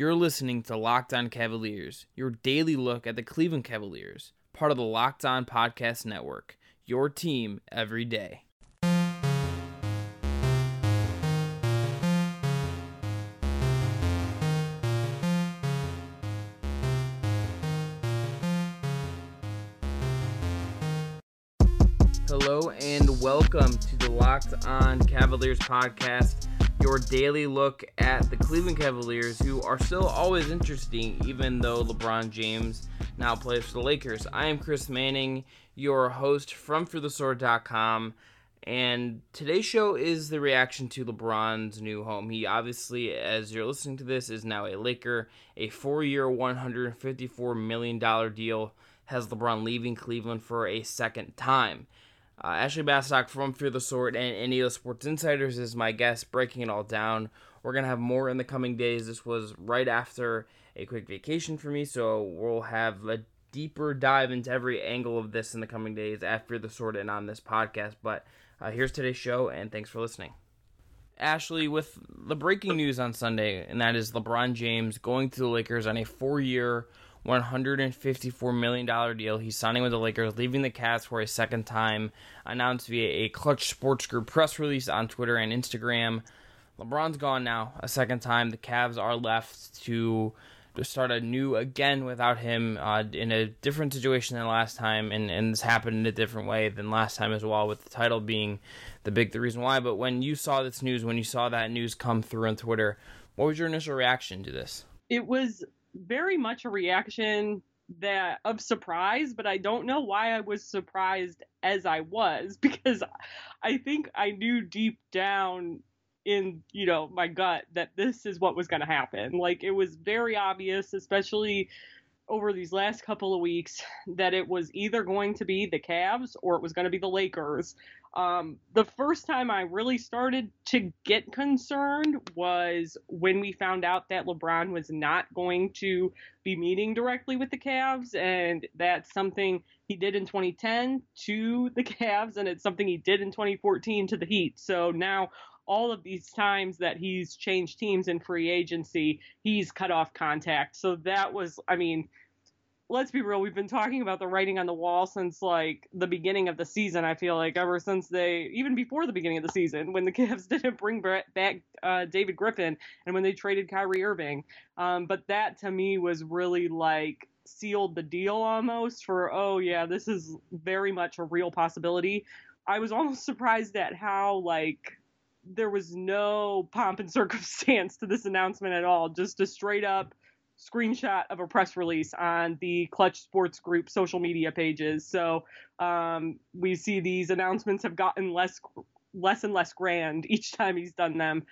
You're listening to Locked On Cavaliers, your daily look at the Cleveland Cavaliers, part of the Locked On Podcast Network, your team every day. Hello and welcome to the Locked On Cavaliers podcast, your daily look at the Cleveland Cavaliers, who are still always interesting even though LeBron James now plays for the Lakers. I am Chris Manning, your host from ForTheSword.com, and today's show is the reaction to LeBron's new home. He obviously, as you're listening to this, is now a Laker. A 4-year, $154 million deal has LeBron leaving Cleveland for a second time. Ashley Bastock from Fear the Sword and NEO Sports Insiders is my guest, breaking it all down. We're going to have more in the coming days. This was right after a quick vacation for me, so we'll have a deeper dive into every angle of this in the coming days after the Sword and on this podcast. But here's today's show, and thanks for listening. Ashley, with the breaking news on Sunday, and that is LeBron James going to the Lakers on a 4-year, $154 million deal. He's signing with the Lakers, leaving the Cavs for a second time, announced via a Clutch Sports Group press release on Twitter and Instagram. LeBron's gone now a second time. The Cavs are left to start anew again without him in a different situation than last time, and this happened in a different way than last time as well, with the title being the reason why. But when you saw this news, when you saw that news come through on Twitter, what was your initial reaction to this? It was very much a reaction of surprise, but I don't know why I was surprised as I was, because I think I knew deep down in, my gut that this is what was going to happen. Like, it was very obvious, especially over these last couple of weeks, that it was either going to be the Cavs or it was going to be the Lakers. The first time I really started to get concerned was when we found out that LeBron was not going to be meeting directly with the Cavs, and that's something he did in 2010 to the Cavs, and it's something he did in 2014 to the Heat. So now all of these times that he's changed teams in free agency, he's cut off contact. So that was, let's be real. We've been talking about the writing on the wall since the beginning of the season. I feel like ever since even before the beginning of the season, when the Cavs didn't bring back David Griffin and when they traded Kyrie Irving. But that to me was really sealed the deal almost for, oh yeah, this is very much a real possibility. I was almost surprised at how there was no pomp and circumstance to this announcement at all. Just a straight up screenshot of a press release on the Clutch Sports Group social media pages. So we see these announcements have gotten less and less grand each time he's done them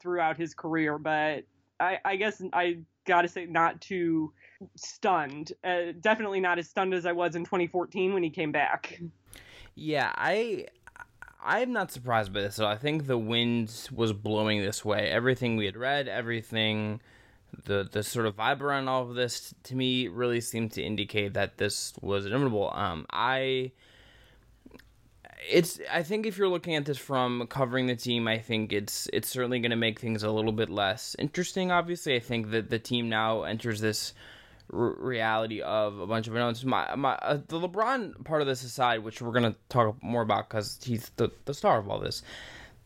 throughout his career. But I guess I got to say, not too stunned. Definitely not as stunned as I was in 2014 when he came back. Yeah, I'm not surprised by this. So I think the wind was blowing this way. Everything we had read, everything, the sort of vibe around all of this, to me, really seemed to indicate that this was inevitable. I think if you're looking at this from covering the team, I think it's certainly going to make things a little bit less interesting. Obviously, I think that the team now enters this reality of a bunch of unknowns. The LeBron part of this aside, which we're going to talk more about because he's the star of all this,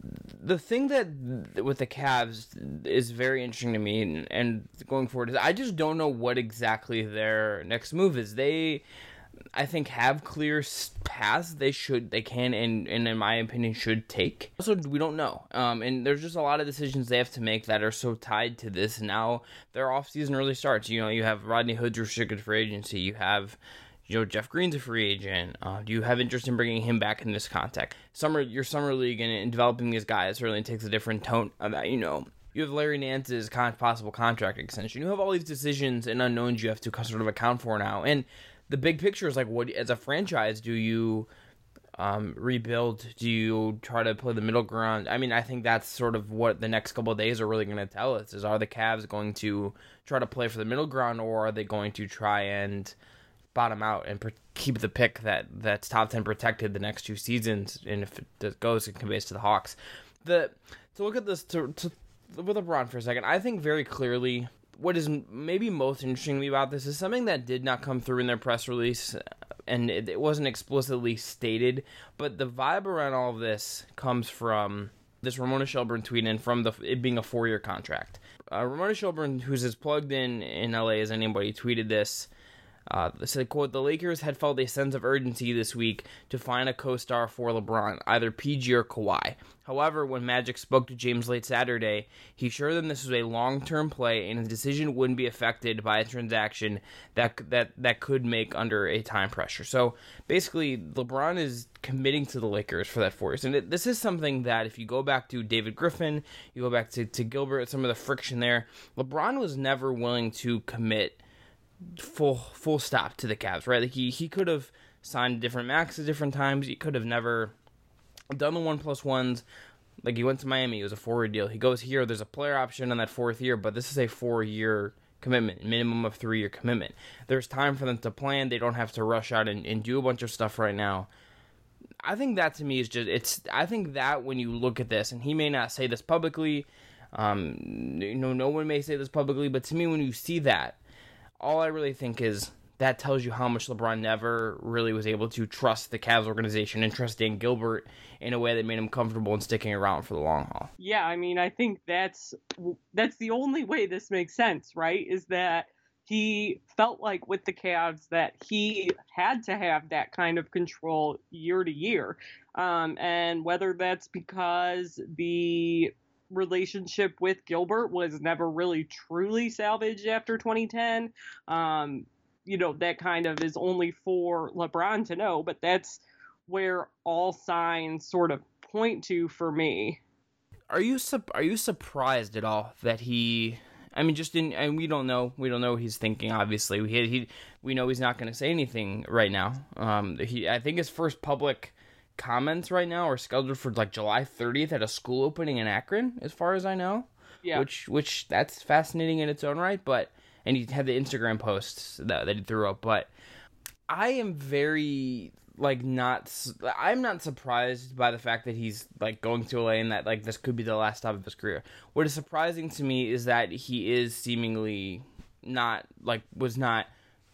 the thing that with the Cavs is very interesting to me and going forward is I just don't know what exactly their next move is. They, I think, have clear paths they can and in my opinion should take. Also, we don't know. And there's just a lot of decisions they have to make that are so tied to this. Now their offseason really starts. You have Rodney Hood's restricted free agency. You have Jeff Green's a free agent. Do you have interest in bringing him back in this context? Your summer league and developing these guys really takes a different tone of that. You have Larry Nance's possible contract extension. You have all these decisions and unknowns you have to sort of account for now. And the big picture is what as a franchise do you rebuild? Do you try to play the middle ground? I think that's sort of what the next couple of days are really going to tell us: are the Cavs going to try to play for the middle ground, or are they going to try and bottom out and keep the pick that's top 10 protected the next two seasons? And if it goes, it conveys to the Hawks. To look at this with LeBron for a second, I think very clearly what is maybe most interesting to me about this is something that did not come through in their press release, and it wasn't explicitly stated, but the vibe around all of this comes from this Ramona Shelburne tweet and from it being a 4-year contract. Ramona Shelburne, who's as plugged in LA as anybody, tweeted this. Said, quote, "The Lakers had felt a sense of urgency this week to find a co-star for LeBron, either PG or Kawhi. However, when Magic spoke to James late Saturday, he assured them this was a long-term play and his decision wouldn't be affected by a transaction that could make under a time pressure." So basically, LeBron is committing to the Lakers for that 4 years. And this is something that if you go back to David Griffin, you go back to Gilbert, some of the friction there, LeBron was never willing to commit full stop to the Cavs, right? Like he could have signed different max at different times. He could have never done the 1+1s. Like he went to Miami, it was a 4-year deal. He goes here, there's a player option on that 4th year, but this is a 4-year commitment, minimum of 3-year commitment. There's time for them to plan. They don't have to rush out and do a bunch of stuff right now. I think that to me is just, I think that when you look at this, and he may not say this publicly, no one may say this publicly, but to me, when you see that, all I really think is that tells you how much LeBron never really was able to trust the Cavs organization and trust Dan Gilbert in a way that made him comfortable in sticking around for the long haul. Yeah, I mean, I think that's the only way this makes sense, right? Is that he felt like with the Cavs that he had to have that kind of control year to year. And whether that's because the relationship with Gilbert was never really truly salvaged after 2010. That kind of is only for LeBron to know, but that's where all signs sort of point to for me. Are you surprised at all that he, I mean, just in, and we don't know what he's thinking. Obviously we know he's not going to say anything right now. I think his first public comments right now are scheduled for like July 30th at a school opening in Akron, as far as I know. Yeah. Which that's fascinating in its own right, and he had the Instagram posts that he threw up, but I am very I'm not surprised by the fact that he's like going to LA and that like this could be the last stop of his career. What is surprising to me is that he is seemingly not like was not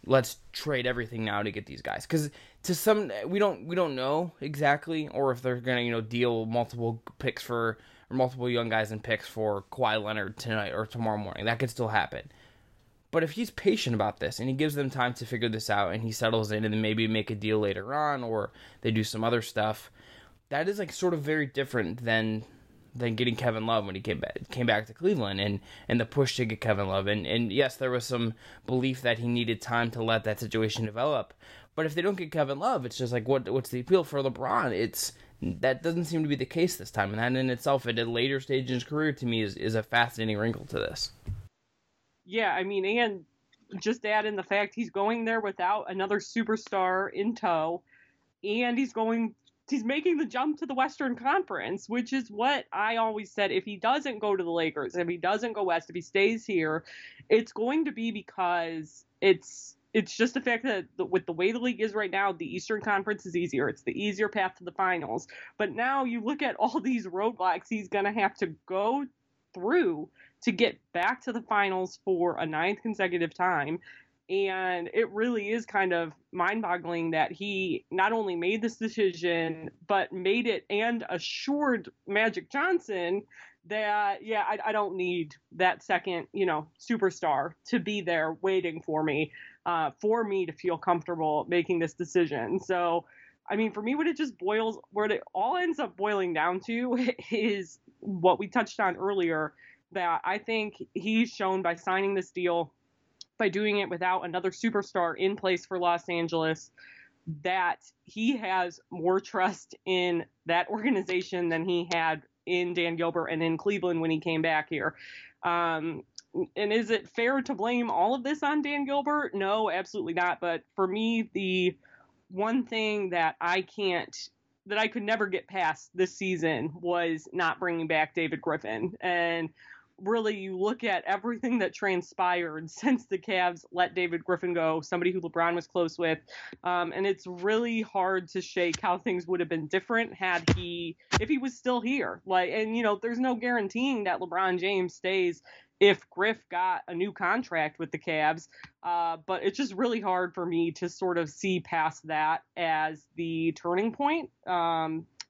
let's trade everything now to get these guys, because to some we don't know exactly, or if they're gonna deal multiple picks for or multiple young guys and picks for Kawhi Leonard tonight or tomorrow morning. That could still happen. But if he's patient about this and he gives them time to figure this out and he settles in and then maybe make a deal later on or they do some other stuff, that is like sort of very different than getting Kevin Love when he came back to Cleveland and the push to get Kevin Love. And yes, there was some belief that he needed time to let that situation develop. But if they don't get Kevin Love, it's just like, what's the appeal for LeBron? That doesn't seem to be the case this time. And that in itself, at a later stage in his career, to me, is a fascinating wrinkle to this. Yeah, I mean, and just add in the fact he's going there without another superstar in tow, and he's making the jump to the Western Conference, which is what I always said. If he doesn't go to the Lakers, if he doesn't go west, if he stays here, it's going to be because it's just the fact that with the way the league is right now, the Eastern Conference is easier. It's the easier path to the finals. But now you look at all these roadblocks he's going to have to go through to get back to the finals for a 9th consecutive time. And it really is kind of mind-boggling that he not only made this decision, but made it and assured Magic Johnson that, yeah, I don't need that second, superstar to be there waiting for me to feel comfortable making this decision. So, I mean, for me, what it all ends up boiling down to is what we touched on earlier, that I think he's shown by signing this deal, by doing it without another superstar in place for Los Angeles, that he has more trust in that organization than he had in Dan Gilbert and in Cleveland when he came back here. And is it fair to blame all of this on Dan Gilbert? No, absolutely not. But for me, the one thing that I could never get past this season was not bringing back David Griffin. And really you look at everything that transpired since the Cavs let David Griffin go, somebody who LeBron was close with, and it's really hard to shake how things would have been different had he, if he was still here. Like, and you know, there's no guaranteeing that LeBron James stays if Griff got a new contract with the Cavs. But it's just really hard for me to sort of see past that as the turning point.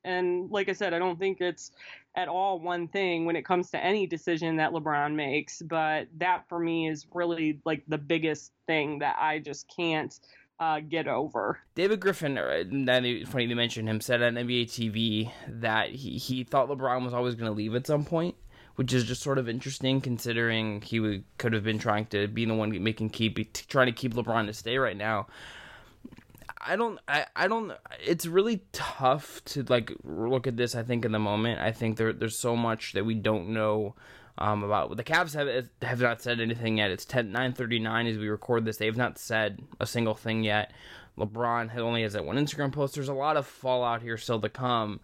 And like I said, I don't think it's at all one thing when it comes to any decision that LeBron makes. But that for me is really like the biggest thing that I just can't get over. David Griffin, funny to mention him, said on NBA TV that he thought LeBron was always going to leave at some point, which is just sort of interesting considering he could have been trying to be the one trying to keep LeBron to stay right now. It's really tough to like look at this, I think, in the moment. I think there's so much that we don't know about. The Cavs have not said anything yet. It's 9:39 as we record this. They've not said a single thing yet. LeBron only has that one Instagram post. There's a lot of fallout here still to come.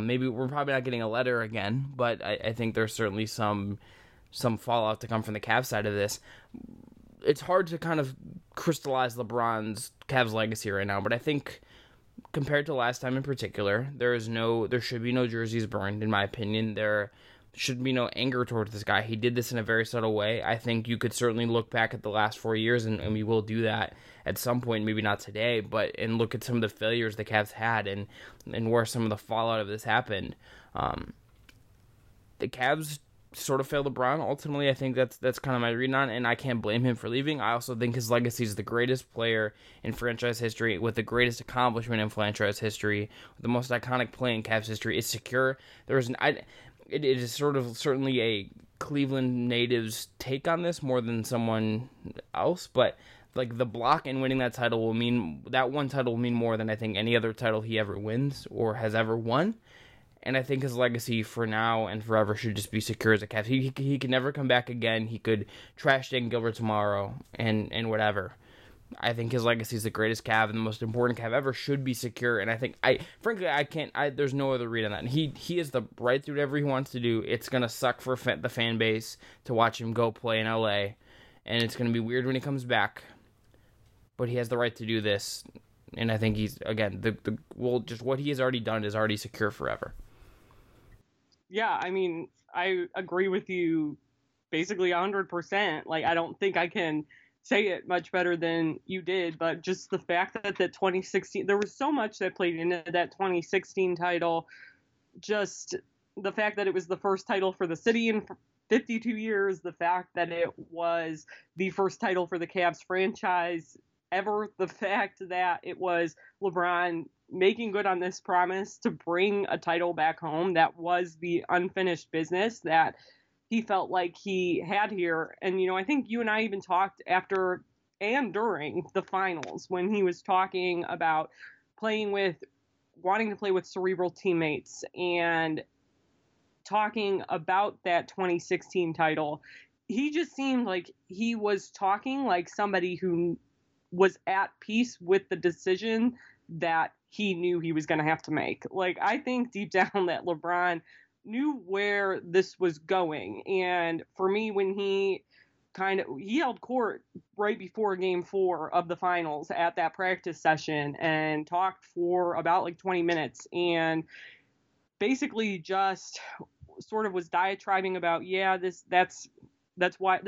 Maybe we're probably not getting a letter again, but I think there's certainly some fallout to come from the Cavs side of this. It's hard to kind of crystallize LeBron's Cavs legacy right now, but I think compared to last time in particular, there should be no jerseys burned, in my opinion. There should be no anger towards this guy. He did this in a very subtle way. I think you could certainly look back at the last 4 years, and we will do that at some point, maybe not today, and look at some of the failures the Cavs had and where some of the fallout of this happened. The Cavs sort of failed LeBron. Ultimately, I think that's kind of my read on it, and I can't blame him for leaving. I also think his legacy is the greatest player in franchise history, with the greatest accomplishment in franchise history, the most iconic play in Cavs history. It's secure. It is sort of certainly a Cleveland native's take on this more than someone else, but like the block and winning that title will mean, that one title will mean more than I think any other title he ever wins or has ever won. And I think his legacy for now and forever should just be secure as a Cavs. He can never come back again. He could trash Dan Gilbert tomorrow and whatever. I think his legacy is the greatest Cav and the most important Cav ever, should be secure. And I think, there's no other read on that. And he is the right to do whatever he wants to do. It's going to suck for the fan base to watch him go play in LA. And it's going to be weird when he comes back. But he has the right to do this. And I think he's, again, just what he has already done is already secure forever. Yeah, I mean, I agree with you basically 100%. Like, I don't think I can say it much better than you did, but just the fact that the 2016, there was so much that played into that 2016 title. Just the fact that it was the first title for the city in 52 years, the fact that it was the first title for the Cavs franchise ever, the fact that it was LeBron making good on this promise to bring a title back home that was the unfinished business that he felt like he had here. And, you know, I think you and I even talked after and during the finals when he was talking about wanting to play with cerebral teammates and talking about that 2016 title. He just seemed like he was talking like somebody who was at peace with the decision that he knew he was going to have to make. Like, I think deep down that LeBron knew where this was going. And for me, when he held court right before game 4 of the finals at that practice session and talked for about like 20 minutes and basically just sort of was diatribing about, this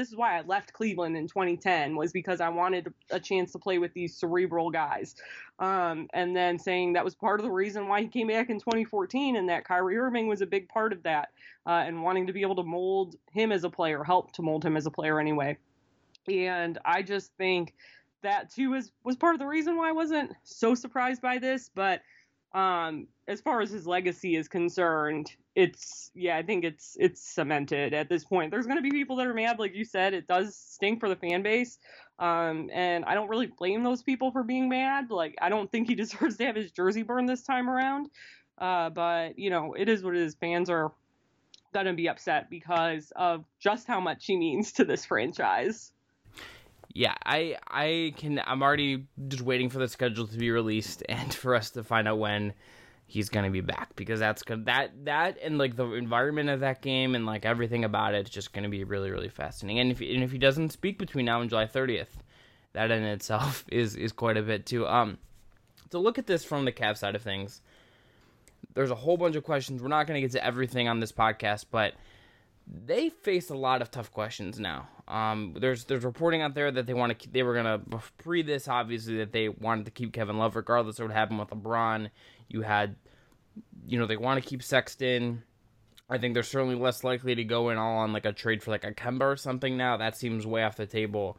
is why I left Cleveland in 2010, was because I wanted a chance to play with these cerebral guys. And then saying that was part of the reason why he came back in 2014 and that Kyrie Irving was a big part of that, and wanting to be able to mold him as a player, help to mold him as a player anyway. And I just think that too was part of the reason why I wasn't so surprised by this, but as far as his legacy is concerned, I think it's cemented at this point. There's going to be people that are mad, like you said. It does sting for the fan base, and I don't really blame those people for being mad. Like, I don't think he deserves to have his jersey burned this time around, but, you know, it is what it is. Fans are going to be upset because of just how much he means to this franchise. Yeah, I'm already just waiting for the schedule to be released and for us to find out when he's going to be back, because that's that and like the environment of that game and like everything about it is just going to be really, really fascinating. And if he doesn't speak between now and July 30th, that in itself is quite a bit too. To look at this from the Cavs side of things, there's a whole bunch of questions. We're not going to get to everything on this podcast, but they face a lot of tough questions now. There's reporting out there that they were going to pre this, obviously, that they wanted to keep Kevin Love regardless of what happened with LeBron. They want to keep Sexton. I think they're certainly less likely to go in all on like a trade for like a Kemba or something now. That seems way off the table.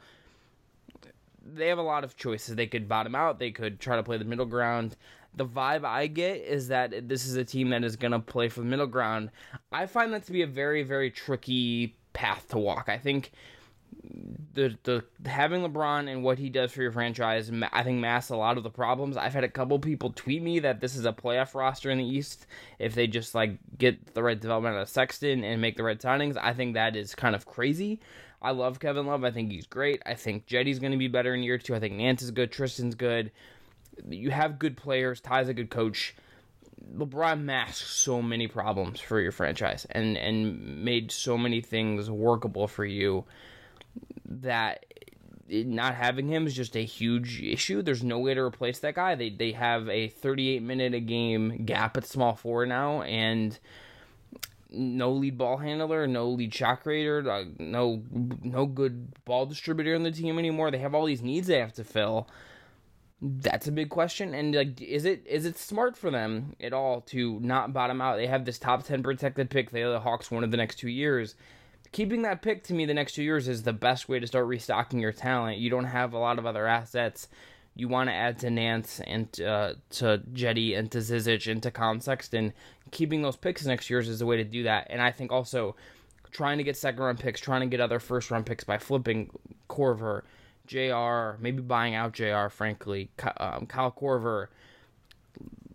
They have a lot of choices. They could bottom out. They could try to play the middle ground. The vibe I get is that this is a team that is going to play for the middle ground. I find that to be a very, very tricky path to walk. I think the having LeBron and what he does for your franchise, I think, masks a lot of the problems. I've had a couple people tweet me that this is a playoff roster in the East. If they just like get the right development out of Sexton and make the right signings, I think that is kind of crazy. I love Kevin Love. I think he's great. I think Jetty's going to be better in year two. I think Nance is good. Tristan's good. You have good players. Ty's a good coach. LeBron masks so many problems for your franchise and made so many things workable for you that not having him is just a huge issue. There's no way to replace that guy. They have a 38-minute-a-game gap at small forward now, and no lead ball handler, no lead shot creator, no good ball distributor on the team anymore. They have all these needs they have to fill. That's a big question, and like, is it smart for them at all to not bottom out? They have this top 10 protected pick. They have the Hawks one of the next 2 years. Keeping that pick, to me, the next 2 years is the best way to start restocking your talent. You don't have a lot of other assets. You want to add to Nance and to Jetty and to Zizic and to Collin Sexton. Keeping those picks next year is the way to do that. And I think also trying to get second-round picks, trying to get other first-round picks by flipping Korver, JR, maybe buying out JR, frankly, Kyle Korver,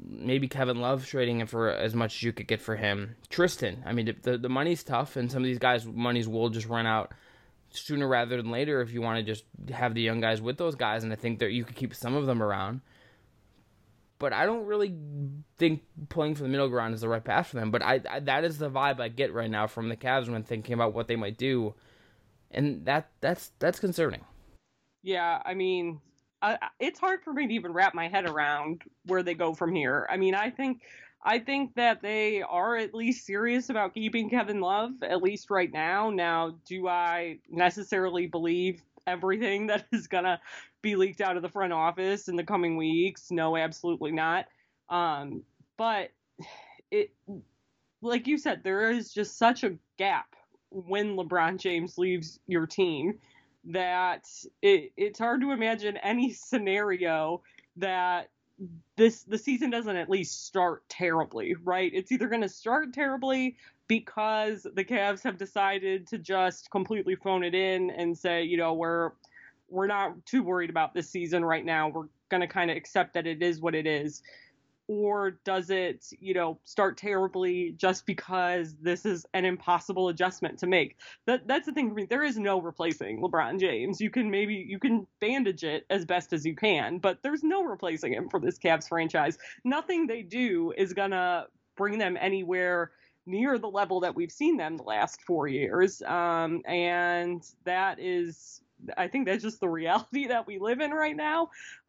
maybe Kevin Love, trading him for as much as you could get for him. Tristan, I mean, the money's tough, and some of these guys' monies will just run out sooner rather than later if you want to just have the young guys with those guys, and I think that you could keep some of them around. But I don't really think playing for the middle ground is the right path for them, but I that is the vibe I get right now from the Cavs when thinking about what they might do, and that's concerning. Yeah, I mean, it's hard for me to even wrap my head around where they go from here. I mean, I think that they are at least serious about keeping Kevin Love, at least right now. Now, do I necessarily believe everything that is going to be leaked out of the front office in the coming weeks? No, absolutely not. But it, like you said, there is just such a gap when LeBron James leaves your team that it's hard to imagine any scenario that the season doesn't at least start terribly, right? It's either going to start terribly because the Cavs have decided to just completely phone it in and say, you know, we're not too worried about this season right now. We're going to kind of accept that it is what it is. Or does it, you know, start terribly just because this is an impossible adjustment to make? That's the thing for me. There is no replacing LeBron James. You can bandage it as best as you can, but there's no replacing him for this Cavs franchise. Nothing they do is gonna bring them anywhere near the level that we've seen them the last 4 years. And that is, I think that's just the reality that we live in right now.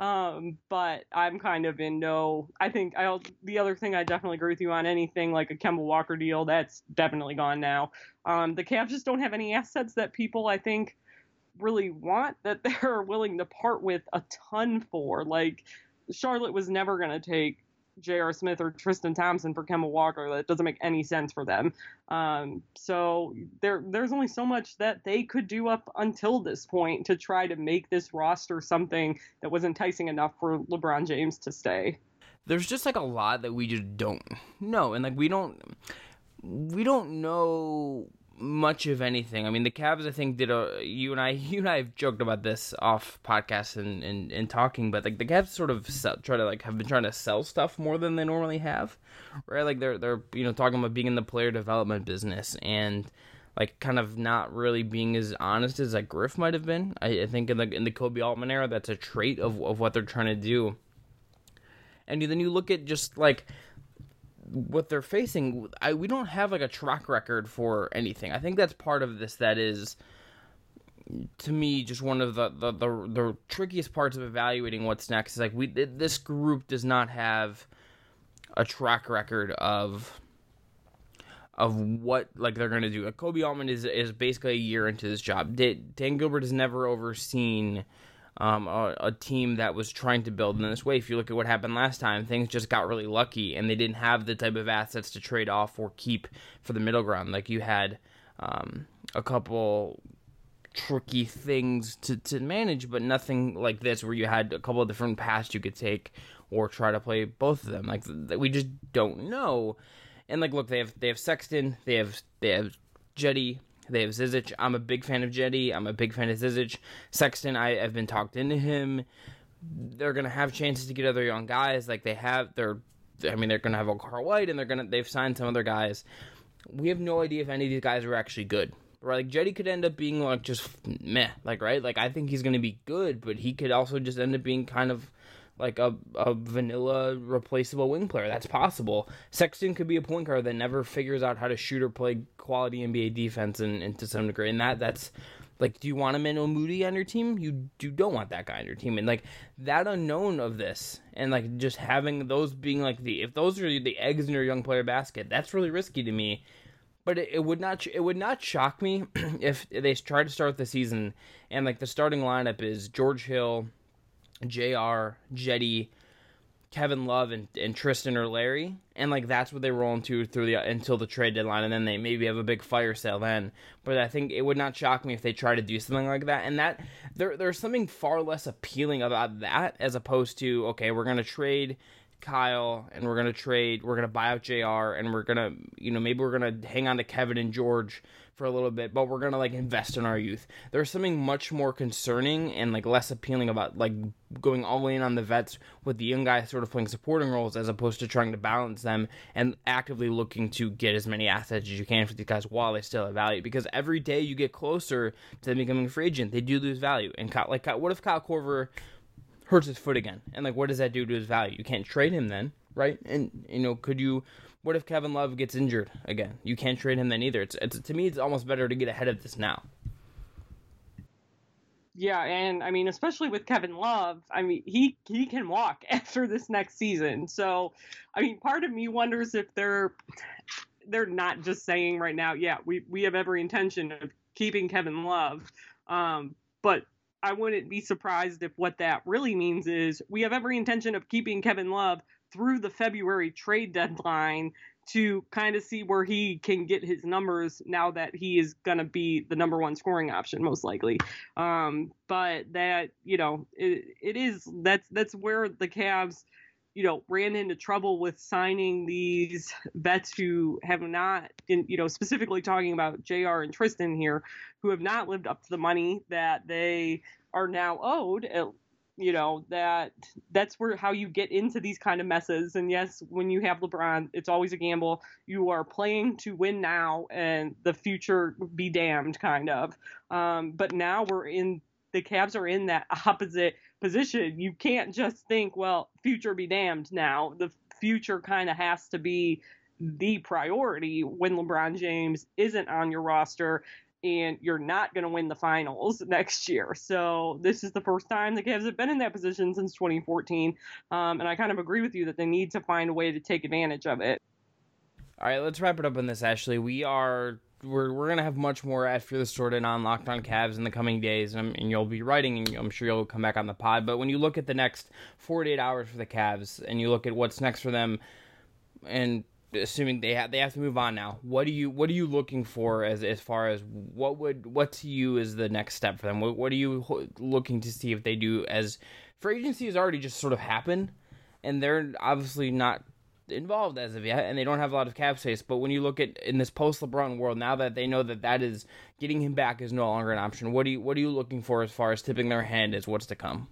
But I'm kind of in no, I think I'll, the other thing I definitely agree with you on, anything like a Kemba Walker deal, that's definitely gone now. The Cavs just don't have any assets that people, I think, really want, that they're willing to part with a ton for. Like, Charlotte was never going to take JR Smith or Tristan Thompson for Kemba Walker. That doesn't make any sense for them. So there's only so much that they could do up until this point to try to make this roster something that was enticing enough for LeBron James to stay. There's just like a lot that we just don't know, and like we don't know much of anything. I mean, the Cavs, I think, did a, you and I have joked about this off podcast and talking, but like the Cavs sort of have been trying to sell stuff more than they normally have, right? Like they're talking about being in the player development business and like kind of not really being as honest as like Griff might have been. I think in the Kobe Altman era, that's a trait of what they're trying to do. And then you look at just like what they're facing, we don't have like a track record for anything. I think that's part of this that is, to me, just one of the trickiest parts of evaluating what's next. Is like this group does not have a track record of what like they're going to do. Like Kobe Altman is basically a year into this job. Dan Gilbert has never overseen a team that was trying to build in this way. If you look at what happened last time, things just got really lucky, and they didn't have the type of assets to trade off or keep for the middle ground. Like you had a couple tricky things to manage, but nothing like this where you had a couple of different paths you could take or try to play both of them. Like we just don't know. And like, look, they have Sexton, they have Jetty, they have Zizic. I'm a big fan of Jetty. I'm a big fan of Zizic. Sexton, I've been talked into him. They're gonna have chances to get other young guys. Like they're gonna have Kawhi White, and they've signed some other guys. We have no idea if any of these guys are actually good. Right? Like Jetty could end up being like just meh. Like right? Like I think he's gonna be good, but he could also just end up being kind of like a vanilla replaceable wing player. That's possible. Sexton could be a point guard that never figures out how to shoot or play quality NBA defense and to some degree. And that's like, do you want Emmanuel Moody on your team? You don't want that guy on your team. And like that unknown of this and like just having those being like if those are the eggs in your young player basket, that's really risky to me. But it would not shock me if they try to start the season and like the starting lineup is George Hill, JR, Jetty, Kevin Love, and Tristan or Larry, and like that's what they roll into through until the trade deadline, and then they maybe have a big fire sale then. But I think it would not shock me if they try to do something like that. And that there's something far less appealing about that as opposed to okay, we're gonna trade Kyle and we're gonna buy out JR and we're gonna maybe we're gonna hang on to Kevin and George for a little bit, but we're gonna like invest in our youth. There's something much more concerning and like less appealing about like going all in on the vets with the young guys sort of playing supporting roles as opposed to trying to balance them and actively looking to get as many assets as you can for these guys while they still have value. Because every day you get closer to them becoming a free agent, they do lose value. And what if Kyle Korver hurts his foot again? And like, what does that do to his value? You can't trade him then, right? And could you? What if Kevin Love gets injured again? You can't trade him then either. It's to me, it's almost better to get ahead of this now. Yeah, and I mean, especially with Kevin Love, I mean, he can walk after this next season. So, I mean, part of me wonders if they're not just saying right now, yeah, we have every intention of keeping Kevin Love, but I wouldn't be surprised if what that really means is we have every intention of keeping Kevin Love through the February trade deadline to kind of see where he can get his numbers now that he is going to be the number one scoring option, most likely. But that, that's where the Cavs, ran into trouble with signing these vets who have not, specifically talking about JR and Tristan here, who have not lived up to the money that they are now owed at. That's where how you get into these kind of messes. And yes, when you have LeBron, it's always a gamble. You are playing to win now and the future be damned kind of. But now the Cavs are in that opposite position. You can't just think, well, future be damned now. The future kind of has to be the priority when LeBron James isn't on your roster and you're not going to win the finals next year. So this is the first time the Cavs have been in that position since 2014. And I kind of agree with you that they need to find a way to take advantage of it. All right, let's wrap it up on this, Ashley. We're going to have much more at Fear the Sword and on Locked On Cavs in the coming days, and you'll be writing, and I'm sure you'll come back on the pod. But when you look at the next 48 hours for the Cavs, and you look at what's next for them, and assuming they have to move on now, what are you looking for as far as what to you is the next step for them? What are you looking to see if they do, as free agency has already just sort of happened and they're obviously not involved as of yet and they don't have a lot of cap space? But when you look at in this post LeBron world, now that they know that is getting him back is no longer an option, what are you looking for as far as tipping their hand as what's to come?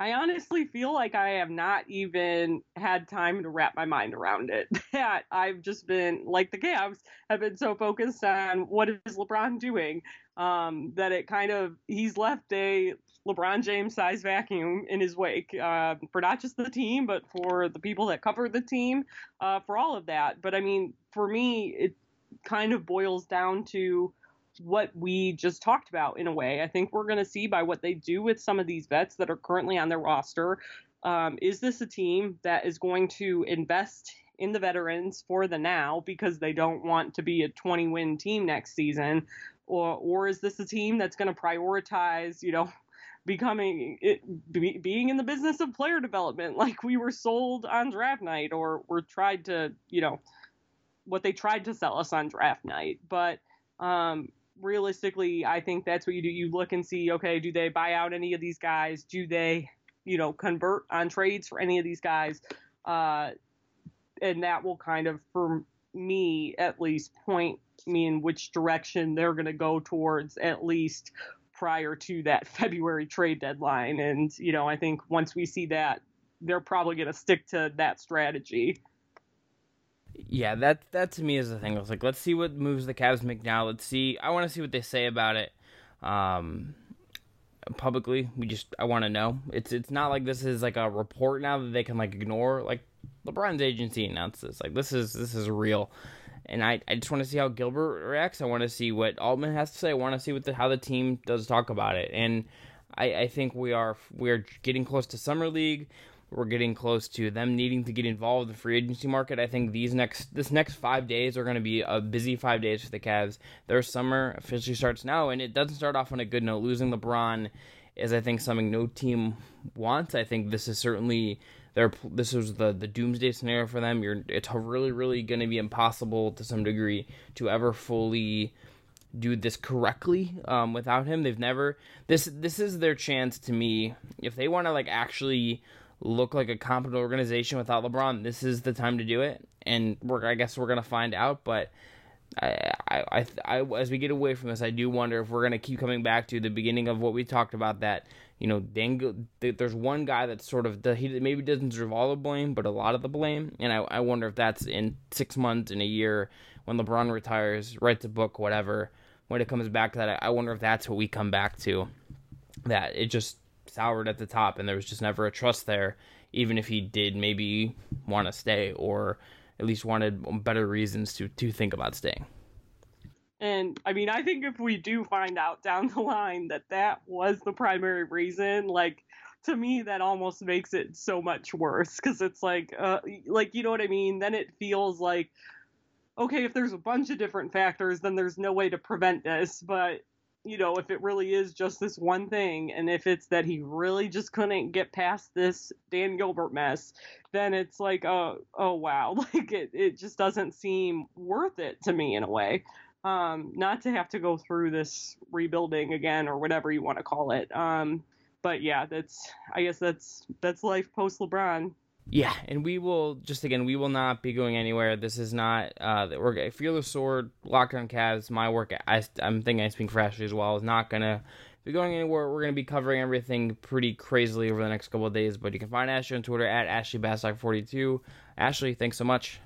I honestly feel like I have not even had time to wrap my mind around it. That I've just been, like the Cavs, have been so focused on what is LeBron doing. that it kind of, he's left a LeBron James size vacuum in his wake, for not just the team, but for the people that cover the team, for all of that. But I mean, for me, it kind of boils down to what we just talked about in a way. I think we're going to see by what they do with some of these vets that are currently on their roster. Is this a team that is going to invest in the veterans for the now because they don't want to be a 20-win team next season? Or is this a team that's going to prioritize, you know, being in the business of player development like we were sold on draft night, or were tried to, you know, what they tried to sell us on draft night? But realistically, I think that's what you do. You look and see, okay, do they buy out any of these guys? Do they, you know, convert on trades for any of these guys? And that will kind of, for me at least, point me in which direction they're going to go towards, at least prior to that February trade deadline. And, you know, I think once we see that, they're probably going to stick to that strategy. Yeah, that to me is the thing. I was like, let's see what moves the Cavs make now. Let's see. I want to see what they say about it publicly. I want to know. It's not like this is like a report now that they can like ignore. Like, LeBron's agency announced this. Like, this is real. And I just want to see how Gilbert reacts. I want to see what Altman has to say. I want to see how the team does talk about it. And I think we are getting close to Summer League. We're getting close to them needing to get involved in the free agency market. I think this next 5 days are going to be a busy 5 days for the Cavs. Their summer officially starts now, and it doesn't start off on a good note. Losing LeBron is, I think, something no team wants. I think this is certainly this was the doomsday scenario for them. It's really, really going to be impossible to some degree to ever fully do this correctly without him. They've never. This is their chance to me. If they want to like actually look like a competent organization without LeBron, this is the time to do it, and I guess we're going to find out, but I, as we get away from this, I do wonder if we're going to keep coming back to the beginning of what we talked about, that, you know, there's one guy that's sort of, he maybe doesn't deserve all the blame, but a lot of the blame, and I wonder if that's in 6 months, in a year, when LeBron retires, writes a book, whatever, when it comes back to that, I wonder if that's what we come back to, that it just soured at the top and there was just never a trust there, even if he did maybe want to stay, or at least wanted better reasons to think about staying. And I mean, I think if we do find out down the line that was the primary reason, like, to me, that almost makes it so much worse, because it's like, you know what I mean? Then it feels like, okay, if there's a bunch of different factors, then there's no way to prevent this. But, you know, if it really is just this one thing, and if it's that he really just couldn't get past this Dan Gilbert mess, then it's like, oh wow, like it just doesn't seem worth it to me in a way, not to have to go through this rebuilding again, or whatever you want to call it. But yeah, I guess that's life post LeBron. Yeah, and we will not be going anywhere. This is not that we're going to Fear the Sword, Locked On Cavs, my work. I'm thinking I speak for Ashley as well. Is not going to be going anywhere. We're going to be covering everything pretty crazily over the next couple of days. But you can find Ashley on Twitter at AshleyBastock42. Ashley, thanks so much.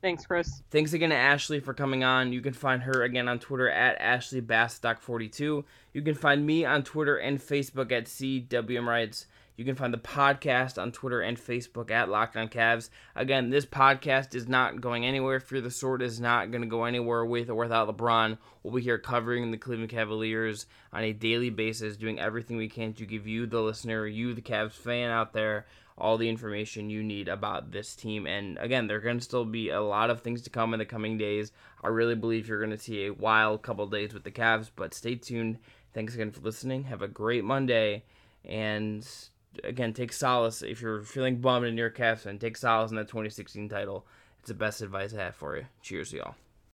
Thanks, Chris. Thanks again to Ashley for coming on. You can find her again on Twitter at AshleyBastock42. You can find me on Twitter and Facebook at CWMWrites. You can find the podcast on Twitter and Facebook at Locked On Cavs. Again, this podcast is not going anywhere. Fear the Sword is not going to go anywhere with or without LeBron. We'll be here covering the Cleveland Cavaliers on a daily basis, doing everything we can to give you, the listener, you, the Cavs fan out there, all the information you need about this team. And again, there are going to still be a lot of things to come in the coming days. I really believe you're going to see a wild couple days with the Cavs, but stay tuned. Thanks again for listening. Have a great Monday, and again, take solace if you're feeling bummed in your Cavs, and take solace in that 2016 title. It's the best advice I have for you. Cheers, y'all.